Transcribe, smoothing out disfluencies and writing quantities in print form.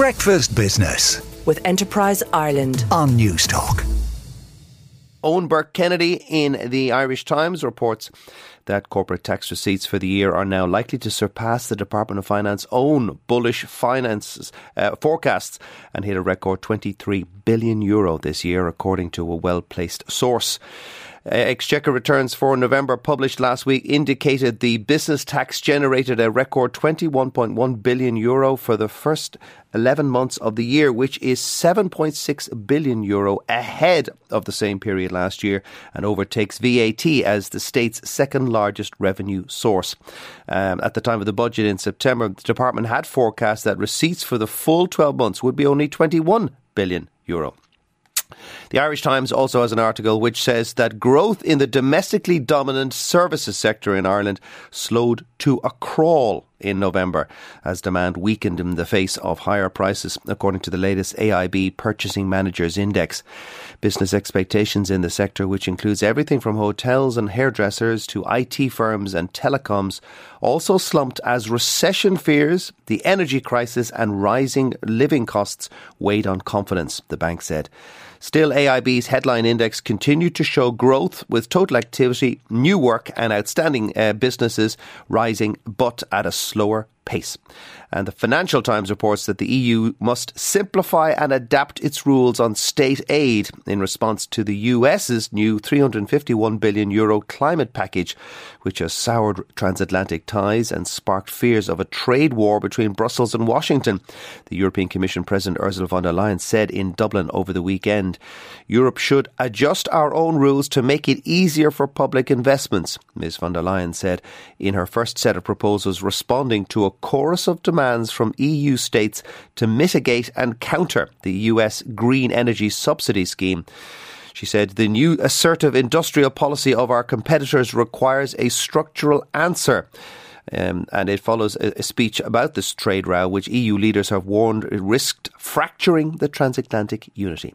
Breakfast Business with Enterprise Ireland on Newstalk. Owen Burke-Kennedy in the Irish Times reports that corporate tax receipts for the year are now likely to surpass the Department of Finance's own bullish finances forecasts and hit a record €23 billion this year, according to a well-placed source. Exchequer returns for November published last week indicated the business tax generated a record €21.1 billion for the first 11 months of the year, which is €7.6 billion ahead of the same period last year and overtakes VAT as the state's second largest revenue source. At the time of the budget in September, the department had forecast that receipts for the full 12 months would be only €21 billion. The Irish Times also has an article which says that growth in the domestically dominant services sector in Ireland slowed to a crawl in November as demand weakened in the face of higher prices, according to the latest AIB Purchasing Managers Index. Business expectations in the sector, which includes everything from hotels and hairdressers to IT firms and telecoms, also slumped as recession fears, the energy crisis and rising living costs weighed on confidence, the bank said. Still, AIB's headline index continued to show growth, with total activity, new work and outstanding businesses rising, but at a slower pace. And the Financial Times reports that the EU must simplify and adapt its rules on state aid in response to the US's new €351 billion climate package, which has soured transatlantic ties and sparked fears of a trade war between Brussels and Washington. The European Commission President Ursula von der Leyen said in Dublin over the weekend, "Europe should adjust our own rules to make it easier for public investments," Ms. von der Leyen said in her first set of proposals responding to a chorus of demands from EU states to mitigate and counter the US green energy subsidy scheme. She said the new assertive industrial policy of our competitors requires a structural answer. And it follows a speech about this trade row, which EU leaders have warned risked fracturing the transatlantic unity.